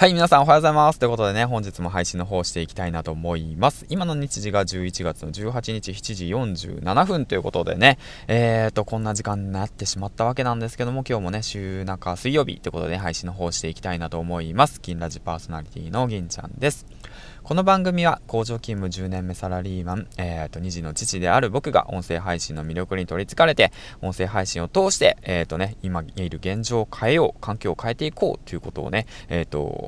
はい、皆さんおはようございます。ということでね、本日も配信の方していきたいなと思います。今の日時が11月の18日7時47分ということでね、こんな時間になってしまったわけなんですけども、今日もね、週中水曜日ということで、ね、配信の方していきたいなと思います。銀ラジパーソナリティの銀ちゃんです。この番組は工場勤務10年目サラリーマン、2児の父である僕が音声配信の魅力に取り憑かれて、音声配信を通して、今いる現状を変えよう、環境を変えていこうということをね、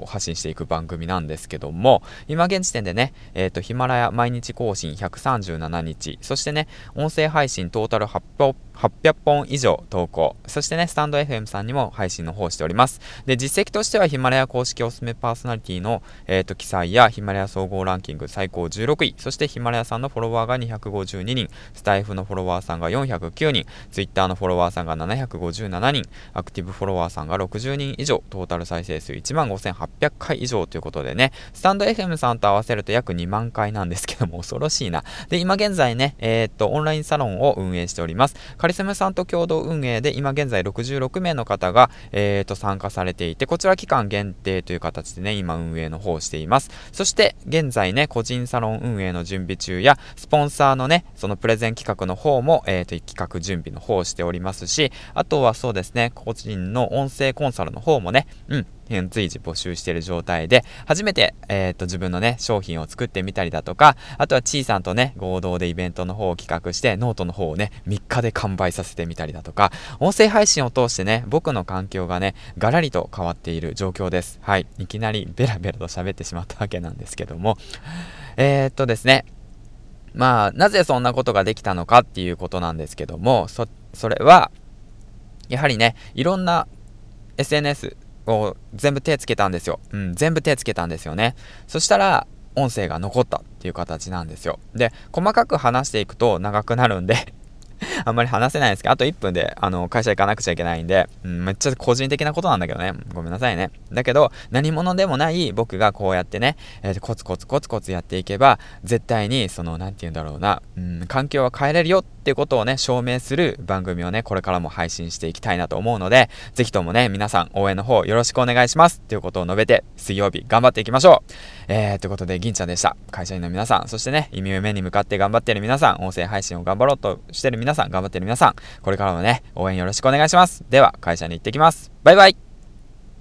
発信していく番組なんですけども、今現時点でね、ヒマラヤ毎日更新137日、そしてね音声配信トータル800本以上投稿、そしてねスタンド FM さんにも配信の方しております。で、実績としてはヒマラヤ公式おすすめパーソナリティの、記載やヒマラヤ総合ランキング最高16位、そしてヒマラヤさんのフォロワーが252人、スタイフのフォロワーさんが409人、ツイッターのフォロワーさんが757人、アクティブフォロワーさんが60人以上、トータル再生数15,800回以上ということでね、スタンド FM さんと合わせると約2万回なんですけども、恐ろしいな。で、今現在ね、オンラインサロンを運営しております。カリスマさんと共同運営で、今現在66名の方が、参加されていて、こちら期間限定という形でね、今運営の方をしています。そして、現在ね、個人サロン運営の準備中や、スポンサーのね、そのプレゼン企画の方も、企画準備の方をしておりますし、あとはそうですね、個人の音声コンサルの方もね、随時募集している状態で、初めて、自分のね商品を作ってみたりだとか、あとはちいさんとね合同でイベントの方を企画して、ノートの方をね3日で完売させてみたりだとか、音声配信を通してね僕の環境がねガラリと変わっている状況です。はい、いきなりベラベラと喋ってしまったわけなんですけども、ですね、まあなぜそんなことができたのかっていうことなんですけども、それはやはりね、いろんな SNSを全部手つけたんですよ。全部手つけたんですよね。そしたら音声が残ったっていう形なんですよ。で、細かく話していくと長くなるんであんまり話せないんですけど、あと1分で会社行かなくちゃいけないんで、めっちゃ個人的なことなんだけどね、ごめんなさいね。だけど何者でもない僕がこうやってね、コツコツコツコツやっていけば、絶対にそのなんて言うんだろうな、環境は変えれるよっていうことをね証明する番組をねこれからも配信していきたいなと思うので、ぜひともね皆さん応援の方よろしくお願いしますということを述べて、水曜日頑張っていきましょう。ということで、銀ちゃんでした。会社員の皆さん、そしてね夢に向かって頑張っている皆さん、音声配信を頑張ろうとしている皆さん、これからもね応援よろしくお願いします。では会社に行ってきます。バイバイ。